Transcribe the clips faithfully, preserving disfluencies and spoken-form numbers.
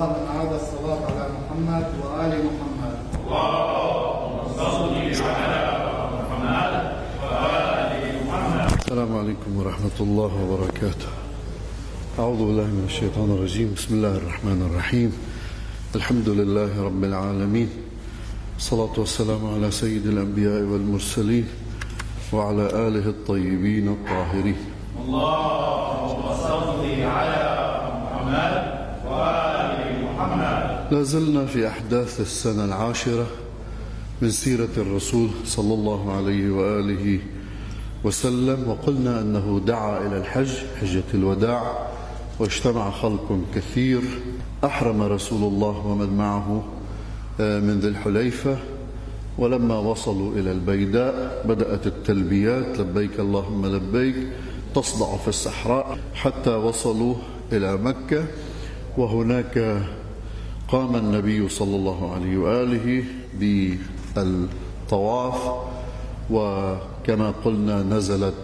اللهم أعاد الصلاة على محمد وآل محمد. اللهم صل على محمد وآل محمد. السلام عليكم ورحمة الله وبركاته. أعوذ بالله من الشيطان الرجيم، بسم الله الرحمن الرحيم. الحمد لله رب العالمين، الصلاة والسلام على سيد الأنبياء والمرسلين وعلى آله الطيبين الطاهرين. اللهم صل على محمد وآل لا زلنا في أحداث السنة العاشرة من سيرة الرسول صلى الله عليه وآله وسلم، وقلنا أنه دعا إلى الحج حجة الوداع، واجتمع خلق كثير. أحرم رسول الله ومن معه من ذي الحليفة، ولما وصلوا إلى البيداء بدأت التلبيات لبيك اللهم لبيك تصدع في الصحراء حتى وصلوا إلى مكة، وهناك قام النبي صلى الله عليه وآله بالطواف، وكما قلنا نزلت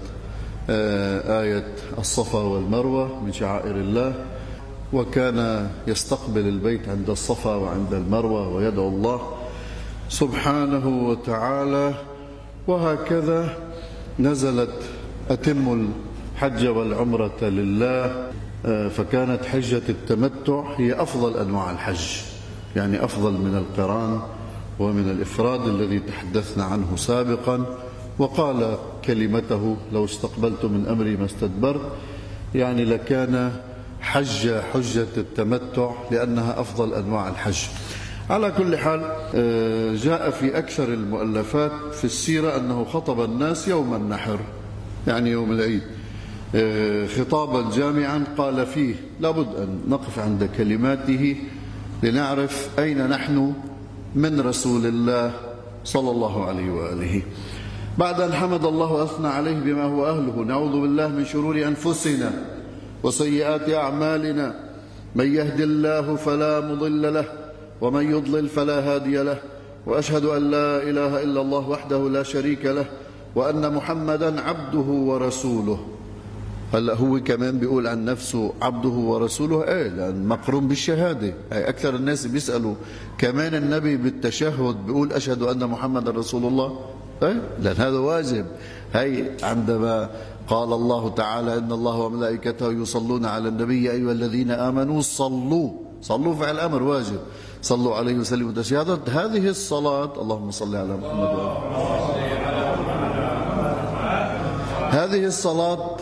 آية الصفا والمروة من شعائر الله، وكان يستقبل البيت عند الصفا وعند المروة ويدعو الله سبحانه وتعالى. وهكذا نزلت أتم الحج والعمرة لله، فكانت حجة التمتع هي أفضل أنواع الحج، يعني أفضل من القران ومن الإفراد الذي تحدثنا عنه سابقا، وقال كلمته لو استقبلت من أمري ما استدبرت، يعني لكان حج حجة التمتع لأنها أفضل أنواع الحج. على كل حال جاء في أكثر المؤلفات في السيرة أنه خطب الناس يوم النحر، يعني يوم العيد، خطابا جامعا قال فيه لابد أن نقف عند كلماته لنعرف أين نحن من رسول الله صلى الله عليه وآله. بعد أن حمد الله وأثنى عليه بما هو أهله، نعوذ بالله من شرور أنفسنا وسيئات أعمالنا، من يهد الله فلا مضل له ومن يضلل فلا هادي له، وأشهد أن لا إله إلا الله وحده لا شريك له وأن محمدا عبده ورسوله. هلا هو كمان بيقول عن نفسه عبده ورسوله، ايه لان مقرون بالشهاده، اي اكثر الناس بيسالوا كمان النبي بالتشهد بيقول اشهد ان محمدا رسول الله، ايه لان هذا واجب. هي عندما قال الله تعالى ان الله وملائكته يصلون على النبي يا ايها الذين امنوا صلوا، صلوا فعل امر واجب، صلوا عليه وسلموا تسليما. هذه الصلاه اللهم صل على محمد وعلى هذه الصلاه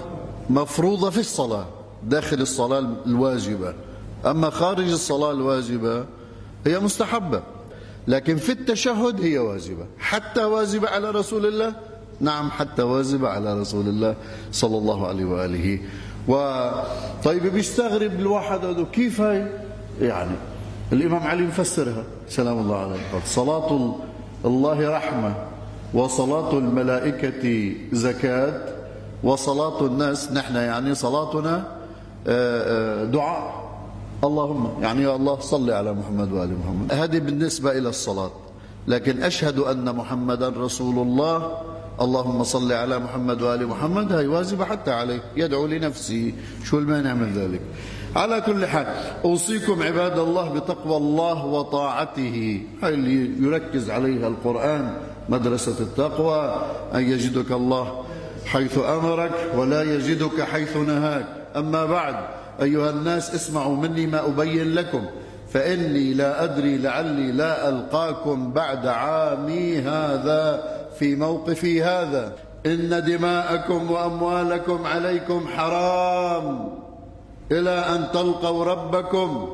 مفروضة في الصلاة، داخل الصلاة الواجبة، أما خارج الصلاة الواجبة هي مستحبة، لكن في التشهد هي واجبة، حتى واجبة على رسول الله، نعم حتى واجبة على رسول الله صلى الله عليه وآله. وطيب بيستغرب الواحد هذا كيف هي؟ يعني الإمام علي مفسرها سلام الله عليه، صلاة الله رحمة وصلاة الملائكة زكاة وصلاة الناس نحن يعني صلاتنا دعاء اللهم، يعني يا الله صل على محمد وآل محمد. هذه بالنسبة إلى الصلاة، لكن أشهد أن محمدا رسول الله اللهم صل على محمد وآل محمد هي واجبة حتى عليه، يدعو لنفسه، شو المانع من ذلك؟ على كل حال أوصيكم عباد الله بتقوى الله وطاعته، هي اللي يركز عليها القرآن، مدرسة التقوى، أن يجدك الله حيث أمرك ولا يجدك حيث نهاك. أما بعد أيها الناس اسمعوا مني ما أبين لكم، فإني لا أدري لعلي لا ألقاكم بعد عامي هذا في موقفي هذا، إن دماءكم وأموالكم عليكم حرام إلى أن تلقوا ربكم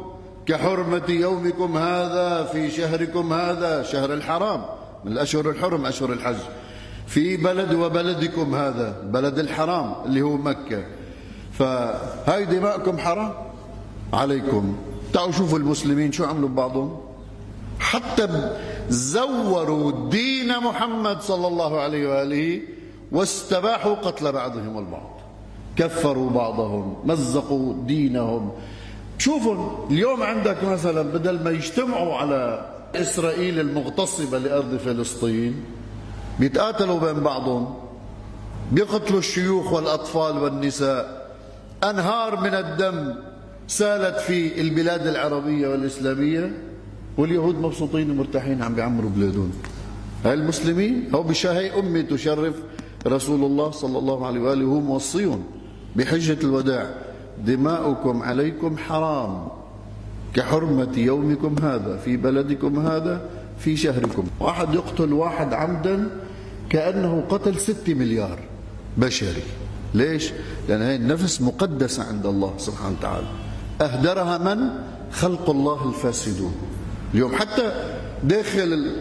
كحرمة يومكم هذا في شهركم هذا، شهر الحرام من الأشهر الحرم أشهر الحج، في بلد وبلدكم هذا بلد الحرام اللي هو مكة، فهاي دماءكم حرام عليكم. تعالوا شوفوا المسلمين شو عملوا ببعضهم، حتى زوروا دين محمد صلى الله عليه وآله واستباحوا قتل بعضهم البعض، كفروا بعضهم، مزقوا دينهم. شوفوا اليوم عندك مثلا بدل ما يجتمعوا على إسرائيل المغتصبة لأرض فلسطين بيتقاتلوا بين بعضهم، بيقتلوا الشيوخ والأطفال والنساء، أنهار من الدم سالت في البلاد العربية والإسلامية، واليهود مبسوطين ومرتاحين عم بيعمروا بلادهم. المسلمين هو بشهي أمي تشرف رسول الله صلى الله عليه وآله، هو موصيهم بحجة الوداع: دماؤكم عليكم حرام كحرمة يومكم هذا في بلدكم هذا في شهركم. واحد يقتل واحد عمدا كأنه قتل ستة مليار بشري. ليش؟ لأن هاي النفس مقدسة عند الله سبحانه وتعالى، أهدرها من؟ خلق الله الفاسدون. اليوم حتى داخل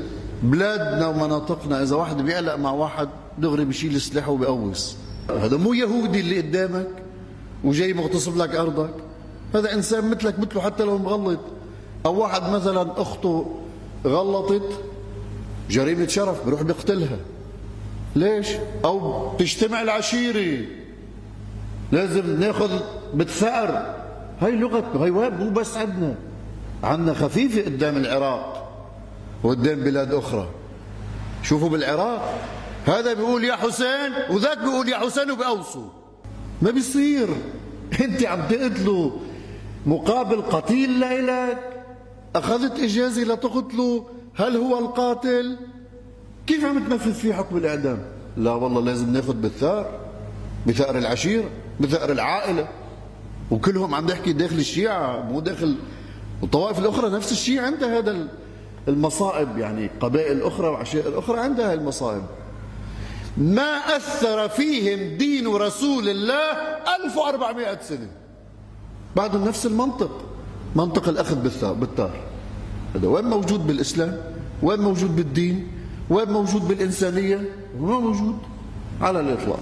بلادنا ومناطقنا إذا واحد بيعلق مع واحد دغري بيشيل سلاحه وبيقوص. هذا مو يهودي اللي قدامك وجاي مغتصب لك أرضك، هذا إنسان مثلك مثله حتى لو مغلط. أو واحد مثلا أخته غلطت جريمة شرف بيروح بيقتلها. ليش؟ أو تجتمع العشيرة لازم ناخذ بالثأر. هاي لغتنا، هاي مو بس عندنا، عندنا خفيفة قدام العراق وقدام بلاد أخرى. شوفوا بالعراق هذا بيقول يا حسين وذاك بيقول يا حسين وبيقوصوا. ما بيصير، أنت عم تقتله مقابل قتيل لإلك، أخذت إجازة لتقتله، هل هو القاتل؟ كيف عم تنفذ فيه حكم الإعدام؟ لا والله لازم ناخذ بالثأر، بثأر العشيرة، بثأر العائلة. وكلهم عم بيحكي داخل الشيعة، مو داخل الطوائف الأخرى. نفس الشيء عندها هذا المصائب، يعني قبائل أخرى وعشائر أخرى عندها هاي المصائب. ما أثر فيهم دين رسول الله ألف وأربعمئة سنة، بعدهم نفس المنطق، منطق الأخذ بالثأر. هذا وين موجود بالإسلام؟ وين موجود بالدين؟ وين موجود بالإنسانية؟ ما موجود على الإطلاق.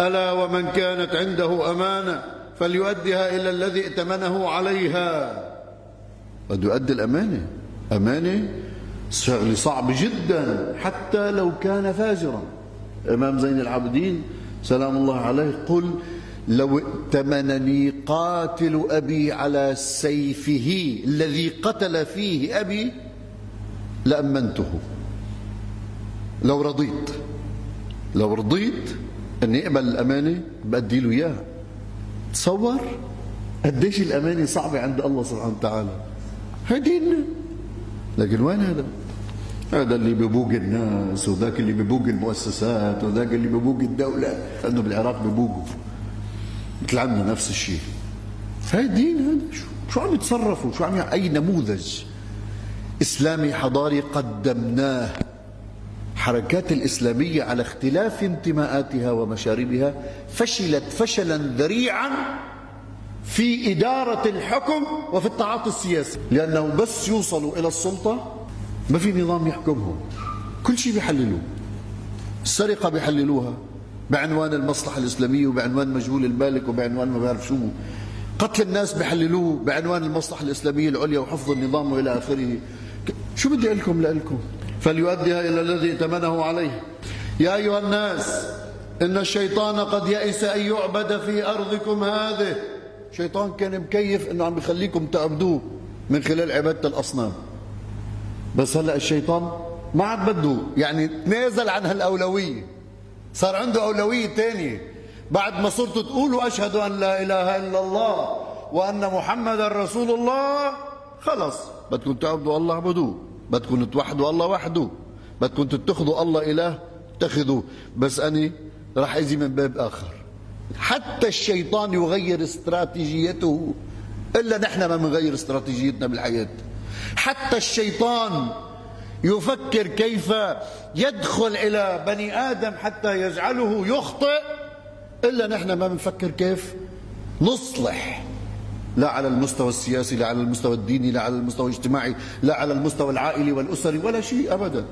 ألا ومن كانت عنده أمانة فليؤديها إلى الذي ائتمنه عليها. بده يؤدي الأمانة، أمانة شغلة صعبة جدا حتى لو كان فاجرا. إمام زين العابدين سلام الله عليه قل: لو ائتمنني قاتل أبي على سيفه الذي قتل فيه أبي لأمنته، لو رضيت لو رضيت اني اقبل الامانه بادي له اياها. تصور قديش الامانه صعبه عند الله سبحانه وتعالى. هدينا، لكن وين هذا؟ هذا اللي ببوق الناس، وذاك اللي ببوق المؤسسات، وذاك اللي ببوق الدوله. انه بالعراق ببوقوا مثل عندنا نفس الشيء. هدين هذا شو شو عم يتصرفوا؟ شو عم يع... اي نموذج إسلامي حضاري قدمناه؟ حركات الإسلامية على اختلاف انتماءاتها ومشاربها فشلت فشلا ذريعا في إدارة الحكم وفي التعاطي السياسي، لأنه بس يوصلوا إلى السلطة ما في نظام يحكمهم، كل شيء بيحللوه. السرقة بيحللوها بعنوان المصلحة الإسلامية وبعنوان مجهول المالك وبعنوان ما بعرف شو. قتل الناس بيحللوه بعنوان المصلحة الإسلامية العليا وحفظ النظام وإلى آخره. شو بدي أقول لكم؟ لألكم فليؤديها إلى الذي ائتمنه عليه. يا أيها الناس إن الشيطان قد يئس أن يعبد في أرضكم هذه. الشيطان كان مكيف إنه عم بخليكم تعبدوه من خلال عبادة الأصنام، بس هلأ الشيطان ما عاد بده، يعني تنازل عن هالأولوية، صار عنده أولوية تانية. بعد ما صرتوا تقولوا أشهد أن لا إله إلا الله وأن محمدا رسول الله، خلص بدكم تعبدوا الله اعبدوه، بدكم توحدوا الله وحده، بدكم تتخذوا الله إله اتخذوه. بس أنا راح أجي من باب آخر. حتى الشيطان يغير استراتيجيته، إلا نحن ما بنغير استراتيجيتنا بالحياة. حتى الشيطان يفكر كيف يدخل إلى بني آدم حتى يجعله يخطئ، إلا نحن ما بنفكر كيف نصلح، لا على المستوى السياسي، لا على المستوى الديني، لا على المستوى الاجتماعي، لا على المستوى العائلي والأسري، ولا شيء أبدا.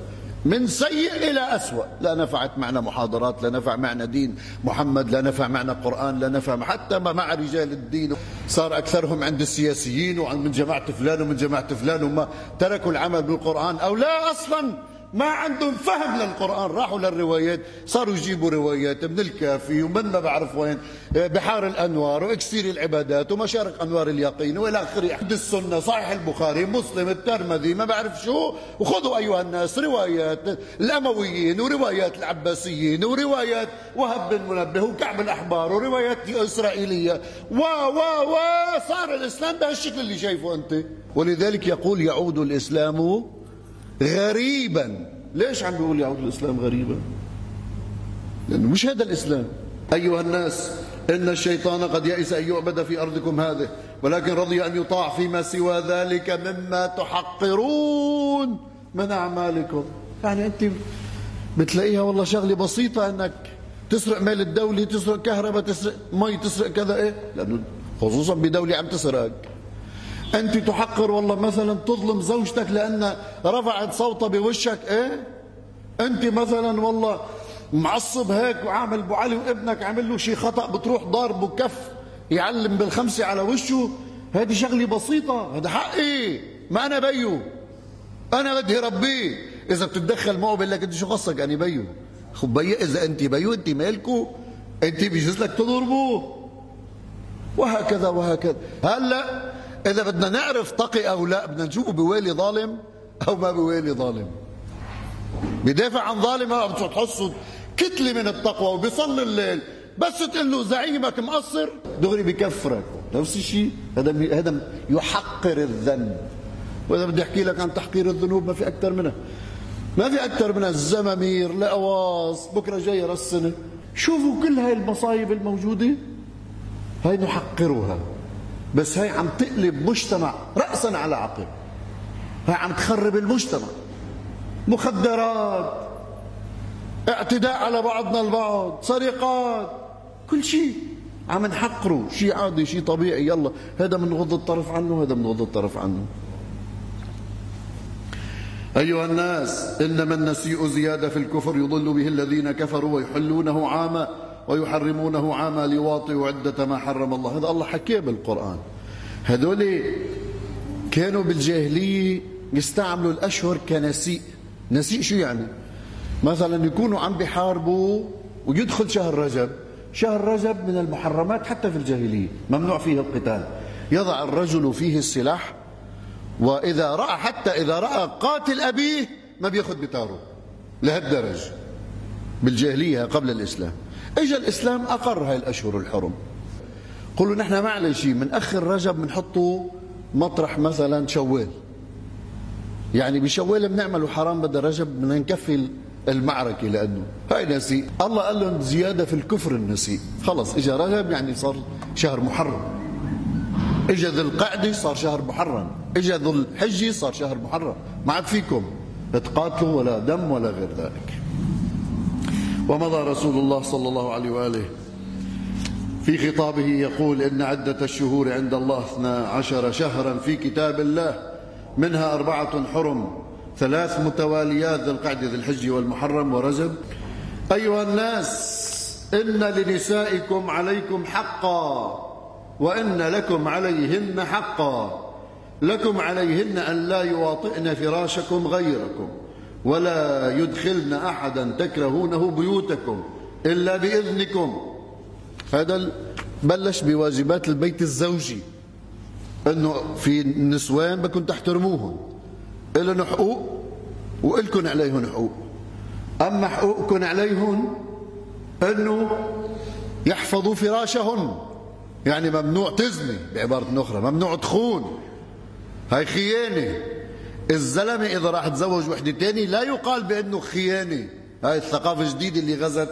من سيء إلى أسوأ. لا نفعت معنا محاضرات، لا نفع معنا دين محمد، لا نفع معنا قرآن، لا نفع حتى ما مع رجال الدين. صار أكثرهم عند السياسيين ومن جماعة فلان ومن جماعة فلان، وما تركوا العمل بالقرآن أو لا أصلا ما عندهم فهم للقرآن، راحوا للروايات، صاروا يجيبوا روايات من الكافي ومن ما بعرف وين، بحار الأنوار وإكسير العبادات ومشارق أنوار اليقين وإلى آخره، عند السنة، صحيح البخاري، مسلم، الترمذي، ما بعرف شو، وخذوا أيها الناس روايات الأمويين وروايات العباسيين وروايات وهب بن منبه وكعب الأحبار وروايات إسرائيلية، و و و صار الإسلام بهالشكل اللي شايفه أنت. ولذلك يقول يعود الإسلام غريبا. ليش عم بيقول يعود الإسلام غريبا؟ لأنه مش هذا الإسلام. أيها الناس إن الشيطان قد يئس أن يعبد في أرضكم هذه ولكن رضي أن يطاع فيما سوى ذلك مما تحقرون من أعمالكم. يعني أنت بتلاقيها والله شغلة بسيطة أنك تسرق مال الدولة، تسرق كهرباء، تسرق مي، تسرق كذا، إيه، لأنه خصوصا بدولة عم تسرق. أنت تحقر والله مثلا تظلم زوجتك لأن رفعت صوتها بوشك، إيه؟ أنت مثلا والله معصب هيك وعامل بعلي وابنك عامل له شيء خطأ بتروح ضاربه كف يعلم بالخمسة على وشه، هذه شغلة بسيطة، هذا حقي، ما أنا بيه، أنا بدي ربيه، إذا بتتدخل معه بقول لك أنت شو قصك، أنا بيه، خب بيه، إذا أنت بيه أنت مالكو، أنت بيجوز لك تضربه، وهكذا وهكذا. هلا إذا بدنا نعرف تقي أو لا بدنا نشوفه بوالي ظالم أو ما بوالي ظالم. بدافع عن ظالم هلا بتحسه كتلة من التقوى وبيصلي الليل، بس تقول له زعيمك مقصر دغري بكفرك، نفس الشيء هذا هذا يحقر الذنب. وإذا بدي أحكي لك عن تحقير الذنوب ما في أكثر منها. ما في أكثر منها، الزمامير، الأقواس، بكره جاية رأس السنة، شوفوا كل هاي المصايب الموجودة هاي نحقرها. بس هاي عم تقلب مجتمع رأسا على عقب، هاي عم تخرب المجتمع، مخدرات، اعتداء على بعضنا البعض، سرقات، كل شيء عم نحقره، شيء عادي، شيء طبيعي، يلا هذا بنغض الطرف عنه، هذا بنغض الطرف عنه. أيها الناس إنما النسيء زيادة في الكفر يضل به الذين كفروا ويحلونه عاما ويحرمونه عاما ليواطئوا عدة ما حرم الله. هذا الله حكيه بالقرآن. هذول كانوا بالجاهلية يستعملوا الأشهر كنسيء. نسيء شو يعني؟ مثلا يكونوا عم بيحاربوا ويدخل شهر رجب، شهر رجب من المحرمات حتى في الجاهلية، ممنوع فيه القتال، يضع الرجل فيه السلاح، وإذا رأى حتى إذا رأى قاتل أبيه ما بياخذ بتاره، لهالدرج بالجاهلية قبل الإسلام. إجا الإسلام أقر هاي الأشهر الحرم، قلوا نحن ما عليه شيء، من أخر رجب بنحطه مطرح مثلا شوال، يعني بشوال بنعمله حرام، بدل رجب بدنا نكفي المعركة، لأنه هاي نسيء. الله قال لهم زيادة في الكفر النسيء، خلص إجا رجب يعني صار شهر محرم، إجا ذي القعدة صار شهر محرم، إجا ذو الحجة صار شهر محرم، ما عاد فيكم تقاتلوا ولا دم ولا غير ذلك. ومضى رسول الله صلى الله عليه وآله في خطابه يقول إن عدة الشهور عند الله اثنا عشر شهرا في كتاب الله منها أربعة حرم، ثلاث متواليات، ذي القعدة، ذي الحجة، والمحرم، ورجب. أيها الناس إن لنسائكم عليكم حقا وإن لكم عليهن حقا، لكم عليهن أن لا يواطئن فراشكم غيركم ولا يدخلن أحدا تكرهونه بيوتكم إلا بإذنكم. هذا بلش بواجبات البيت الزوجي، أنه في نسوان بكن تحترموهم، إلن حقوق وإلكن عليهم حقوق. أما حقوقكن عليهم أنه يحفظوا فراشهم، يعني ممنوع تزني بعبارة أخرى، ممنوع تخون، هاي خيانة. الزلمة إذا راح تزوج وحدة تاني لا يقال بأنه خيانة، هاي الثقافة الجديدة اللي غزت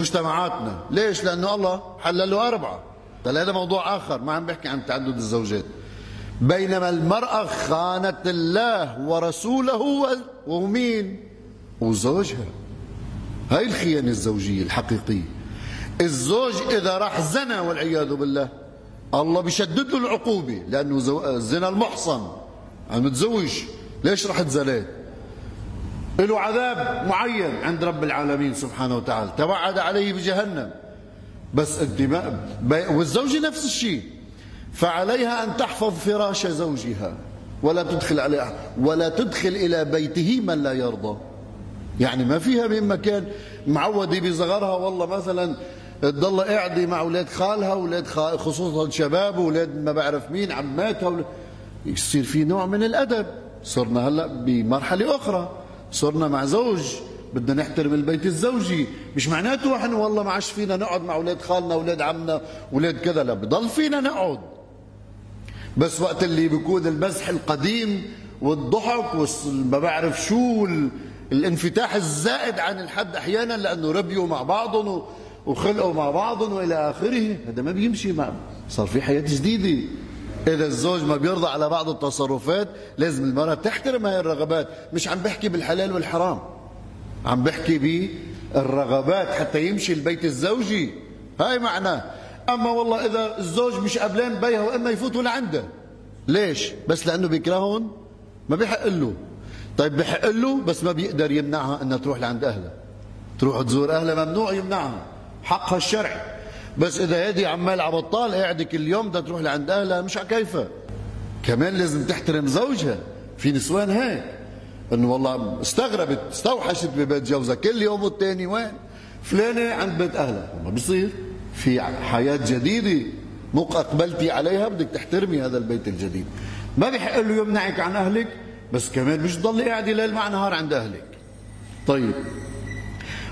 مجتمعاتنا. ليش؟ لأنه الله حلله أربعة، هذا موضوع آخر، ما عم بحكي عن تعدد الزوجات. بينما المرأة خانت الله ورسوله ومين؟ وزوجها، هاي الخيانة الزوجية الحقيقية. الزوج إذا راح زنى والعياذ بالله الله بيشدد له العقوبة، لأنه الزنا المحصن عم تزوج، ليش رح تزليه؟ له عذاب معين عند رب العالمين سبحانه وتعالى، توعد عليه بجهنم. بس الدماء والزوجة نفس الشيء، فعليها أن تحفظ فراش زوجها ولا تدخل عليها ولا تدخل إلى بيته من لا يرضى. يعني ما فيها مما كان معودي بصغرها والله مثلا تضل قاعده مع اولاد خالها اولاد خال خصوصا شباب اولاد ما بعرف مين عماتها ول... يصير في نوع من الادب. صرنا هلا بمرحله اخرى، صرنا مع زوج بدنا نحترم البيت الزوجي، مش معناته احنا والله ما عادش فينا نقعد مع اولاد خالنا اولاد عمنا اولاد كذا، لا بضل فينا نقعد، بس وقت اللي بيكون المزح القديم والضحك وما بعرف شو الانفتاح الزائد عن الحد احيانا لانه ربيوا مع بعضهم وخلقوا مع بعضهم والى اخره، هذا ما بيمشي. مع صار في حياه جديده، اذا الزوج ما بيرضى على بعض التصرفات لازم المراه تحترم هاي الرغبات. مش عم بحكي بالحلال والحرام، عم بحكي بالرغبات حتى يمشي البيت الزوجي، هاي معناه. اما والله اذا الزوج مش قبلان بيها واما يفوتوا لعنده، ليش؟ بس لانه بيكرههم، ما بيحق له. طيب بيحق له بس ما بيقدر يمنعها انها تروح لعند اهلها، تروح تزور اهلها، ممنوع يمنعها، حقها الشرعي. بس اذا هادي عمال عبطال قاعده كل يوم بدها تروح لعند اهلها، مش عكيفه. كمان لازم تحترم زوجها، في نسوان هيك انه والله استغربت استوحشت ببيت جوزها، كل يوم والتاني وين؟ فلانه عند بيت اهلها، ما بصير. في حياه جديده مو اقبلتي عليها، بدك تحترمي هذا البيت الجديد. ما بيحق له يمنعك عن اهلك، بس كمان مش تضلي قاعده ليل مع نهار عند اهلك. طيب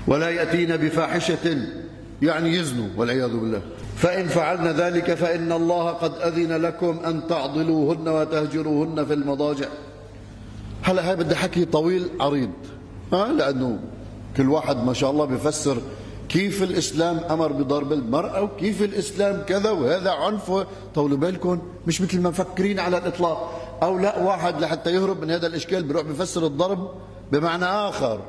ولا ياتين بفاحشه، يعني يزنوا والعياذ بالله، فان فعلن ذلك فان الله قد اذن لكم ان تعضلوهن وتهجروهن في المضاجع. هلا هاي بدي حكي طويل عريض، ها لانه كل واحد ما شاء الله بفسر كيف الاسلام امر بضرب المراه وكيف الاسلام كذا وهذا عنف. طولوا بالكم، مش مثل ما مفكرين على الاطلاق، او لا واحد لحتى يهرب من هذا الاشكال بيروح بفسر الضرب بمعنى اخر،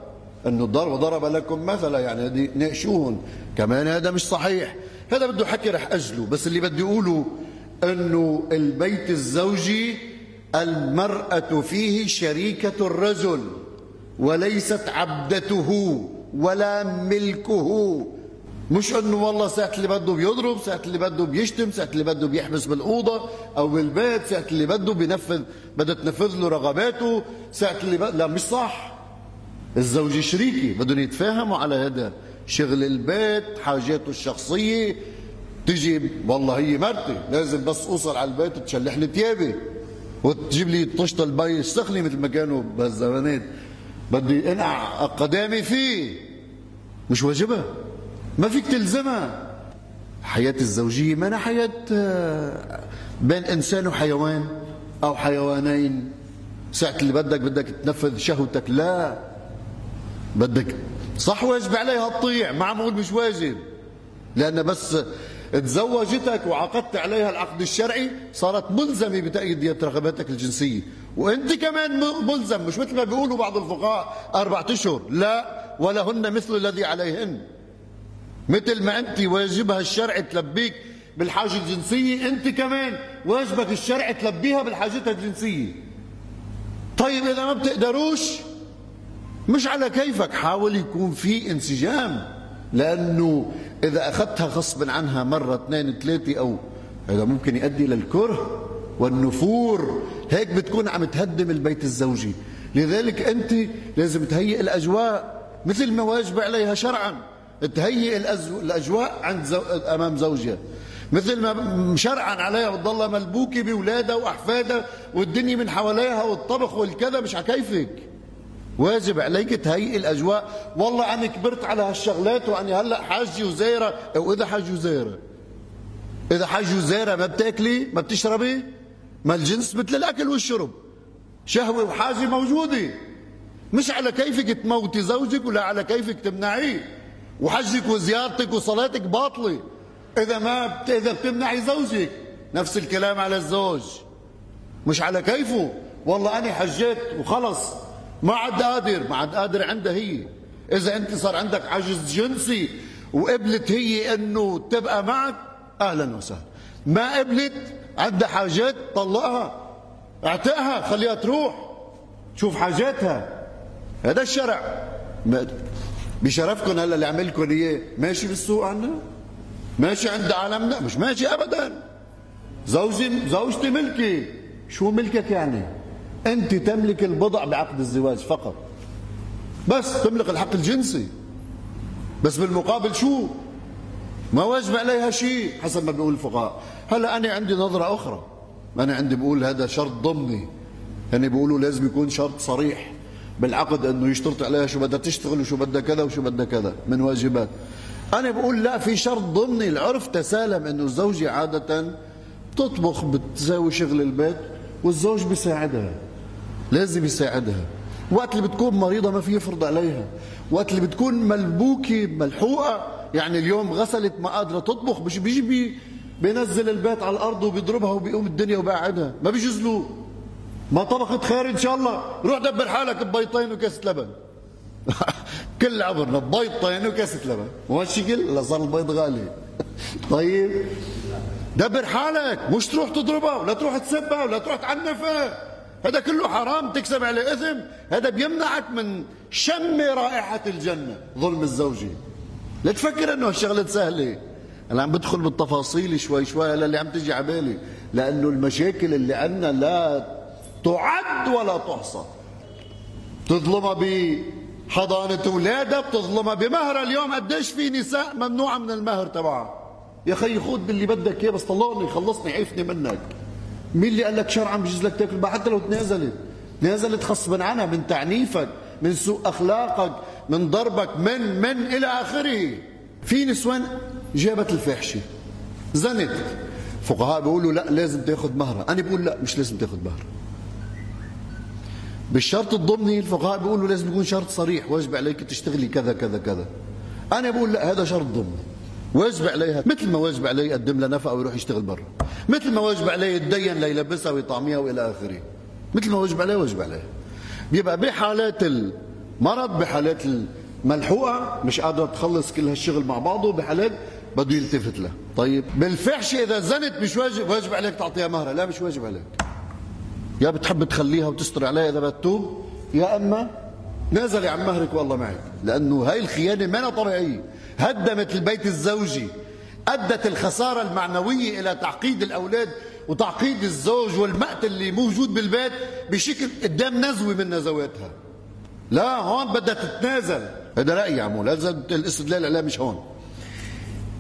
انه الضرب ضرب لكم مثلا، يعني هذه ناقشوهم كمان، هذا مش صحيح، هذا بده حكي رح اجله. بس اللي بدي اقوله انه البيت الزوجي المراه فيه شريكه الرجل وليست عبدته ولا ملكه. مش انه والله ساعة اللي بده بيضرب، ساعة اللي بده بيشتم، ساعة اللي بده بيحبس بالاوضه او بالبيت، ساعة اللي بده بينفذ بدها تنفذ له رغباته، ساعة اللي بده، لا مش صح. الزوج شريكي، بدهم يتفاهموا على هذا، شغل البيت، حاجاته الشخصيه، تجي والله هي مرتي لازم بس اوصل على البيت تشلح لي ثيابي وتجيب لي طشطه البي السخنه مثل ما كانوا بهالزمانات، بدي انقع قدامي فيه، مش واجبها، ما فيك تلزمها. حياة الزوجية ما أنا حياة بين إنسان وحيوان أو حيوانين، ساعة اللي بدك بدك تنفذ شهوتك، لا بدك صح واجب عليها تطيع، معمول مش واجب، لأن بس تزوجتك وعقدت عليها العقد الشرعي صارت ملزمه بتأييد رغباتك الجنسيه، وانت كمان ملزم، مش مثل ما بيقولوا بعض الفقهاء اربعة اشهر، لا، ولهن مثل الذي عليهن. مثل ما انت واجبها الشرعي تلبيك بالحاجه الجنسيه، انت كمان واجبك الشرعي تلبيها بالحاجتها الجنسيه. طيب اذا ما بتقدروش، مش على كيفك، حاول يكون في انسجام، لأنه إذا أخذتها غصبا عنها مرة اثنين ثلاثة أو هذا ممكن يؤدي للكره والنفور، هيك بتكون عم تهدم البيت الزوجي. لذلك أنت لازم تهيئ الأجواء مثل ما واجب عليها شرعا، تهيئ الأجواء عند زو... أمام زوجها، مثل ما شرعا عليها بتضلها ملبوكة بأولادها وأحفادها والدنيا من حواليها والطبخ والكذا، مش عكيفك، واجب عليك تهيئ الاجواء. والله انا كبرت على هالشغلات واني هلا حاجه وزايره، او اذا حاجه وزايره اذا حاجه وزايره ما بتاكلي ما بتشربي، ما الجنس مثل الاكل والشرب، شهوه وحاجه موجوده، مش على كيفك تموتي زوجك ولا على كيفك تمنعيه، وحجك وزيارتك وصلاتك باطله اذا ما بت... اذا بتمنعي زوجك. نفس الكلام على الزوج، مش على كيفه، والله انا حجيت وخلص ما عاد قادر، ما عاد قادر عندها هي. إذا أنت صار عندك عجز جنسي وقبلت هي إنه تبقى معك، أهلاً وسهلاً. ما قبلت، عندها حاجات، طلقها، اعتقها، خليها تروح، شوف حاجاتها. هذا الشرع. بشرفكم هلا اللي عملكم إياه، ماشي بالسوق عنا؟ ماشي عند عالمنا؟ مش ماشي أبداً. زوجي زوجتي ملكي، شو ملكك يعني؟ أنت تملك البضع بعقد الزواج فقط، بس تملك الحق الجنسي، بس بالمقابل شو؟ ما واجب عليها شيء حسب ما بيقول الفقهاء. هلا انا عندي نظره اخرى، انا عندي بقول هذا شرط ضمني، يعني بيقولوا لازم يكون شرط صريح بالعقد انه يشترط عليها شو بدها تشتغل وشو بدها كذا وشو بدها كذا من واجبات. انا بقول لا، في شرط ضمني، العرف تسالم انه الزوجه عاده بتطبخ، بتساوي شغل البيت، والزوج بيساعدها، لازم يساعدها. وقت اللي بتكون مريضه ما في يفرض عليها، وقت اللي بتكون ملبوكه ملحوقه، يعني اليوم غسلت ما قادره تطبخ، مش بيجي بينزل البيت على الارض وبيضربها وبيقوم الدنيا وبقعدها، ما بيجوز له. ما طبخت خير ان شاء الله، روح دبر حالك ببيضتين وكاسه لبن. كل عمرنا ببيضتين وكاسه لبن، مو هالشكل؟ لا، صار البيض غالي. طيب دبر حالك، مش تروح تضربها ولا تروح تسبها ولا تروح تعنفها، هذا كله حرام، تكسب عليه اثم، هذا بيمنعك من شم رائحه الجنه، ظلم الزوجه. لا تفكر انه هالشغله سهله. انا عم بدخل بالتفاصيل شوي شوي اللي عم تجي على بالي، لانه المشاكل اللي عندنا لا تعد ولا تحصى. بتظلمها بحضانه اولادها، بتظلمها بمهرها. اليوم قديش في نساء ممنوعه من المهر تبعها. يا خي خذ باللي بدك اياه، بس طلقني، خلصني، عيفني منك. مين اللي قال لك شرعا بجوز لك تاكل؟ حتى لو تنازلت، تنازلت غصبا عنها، من تعنيفك، من سوء اخلاقك، من ضربك، من من الى اخره. في نسوان جابت الفحشه، زنت، فقهاء بيقولوا لا لازم تاخذ مهرها. انا بقول لا، مش لازم تاخذ مهرها. بالشرط الضمني الفقهاء بيقولوا لازم يكون شرط صريح، واجب عليك تشتغلي كذا كذا كذا. انا بقول لا، هذا شرط ضمني، واجب عليها، مثل ما واجب عليه يقدم لها نفقه ويروح يشتغل برا، مثل ما واجب عليه يتدين ليلبسها ويطعميها والى اخره، مثل ما واجب عليه واجب عليه. بيبقى بحالات المرض، بحالات الملحوقه مش قادره تخلص كل هالشغل مع بعضه، بحالات بده يلتفت له. طيب بالفحشه اذا زنت مش واجب واجب عليك تعطيها مهرها؟ لا، مش واجب عليك. يا بتحب تخليها وتستر عليها اذا بدها تتوب، يا اما نازلي عن مهرك والله معك، لانه هاي الخيانه ما طبيعيه، هدمت البيت الزوجي، أدت الخسارة المعنوية إلى تعقيد الأولاد وتعقيد الزوج والمقتل اللي موجود بالبيت بشكل قدام نزوة من نزواتها. لا، هون بدها تتنازل، هذا رأيي يا عمو، لازم الاستدلال عليها مش هون.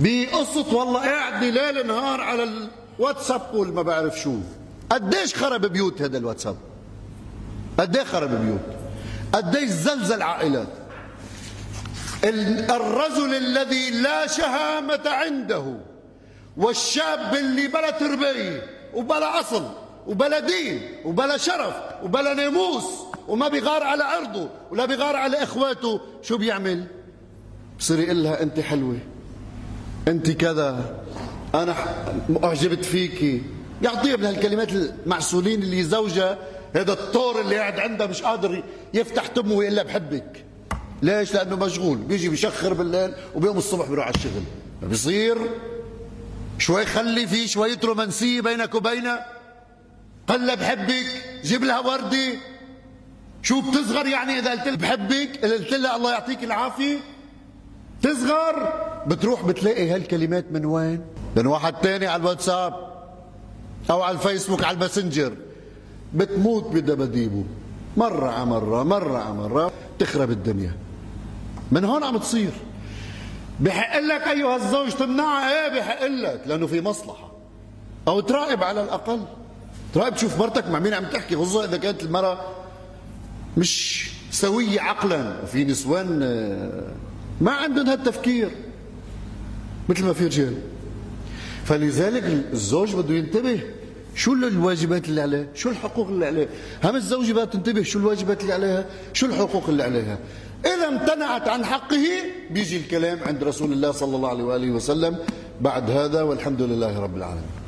بقصة والله قاعد ليل نهار على الواتساب والما بعرف شو، قديش خرب بيوت هذا الواتساب، قديش خرب بيوت، قديش زلزل عائلات. الرجل الذي لا شهامة عنده، والشاب اللي بلا تربية وبلا أصل وبلا دين وبلا شرف وبلا ناموس، وما بيغار على عرضه ولا بيغار على إخواته، شو بيعمل؟ بصير يقول لها أنت حلوة، أنت كذا، أنا أعجبت فيكي، يعطيها من هالكلمات المعسولين اللي زوجها هذا الطور اللي قاعد عنده مش قادر يفتح تمه ويقول لها بحبك. ليش؟ لأنه مشغول، بيجي بيشخر بالليل وبيقوم الصبح بيروح على الشغل. بيصير شوي، خلي في شوية رومانسية بينك وبينها، قل لها بحبك، جيب لها وردة. شو بتصغر يعني إذا قلت لها بحبك، قلت لها الله يعطيك العافية؟ تصغر. بتروح بتلاقي هالكلمات من وين؟ من واحد تاني على الواتساب أو على الفيسبوك على الماسنجر، بتموت بدباديبه، مرة على مرة، مرة على مرة، تخرب الدنيا. من هون عم تصير. بحق لك ايها الزوج تمنعها، ايه بحق لك، لانه في مصلحه، او تراقب على الاقل، تراقب تشوف مرتك مع مين عم تحكي، خصوصا اذا كانت المراه مش سويه عقلا. وفي نسوان ما عندهم هالتفكير مثل ما في رجال، فلذلك الزوج بده ينتبه شو الواجبات اللي عليه، شو الحقوق اللي عليه. هم الزوجه بدها تنتبه شو الواجبات اللي عليها، شو الحقوق اللي عليها. إذا امتنعت عن حقه بيجي الكلام عند رسول الله صلى الله عليه وآله وسلم بعد هذا، والحمد لله رب العالمين.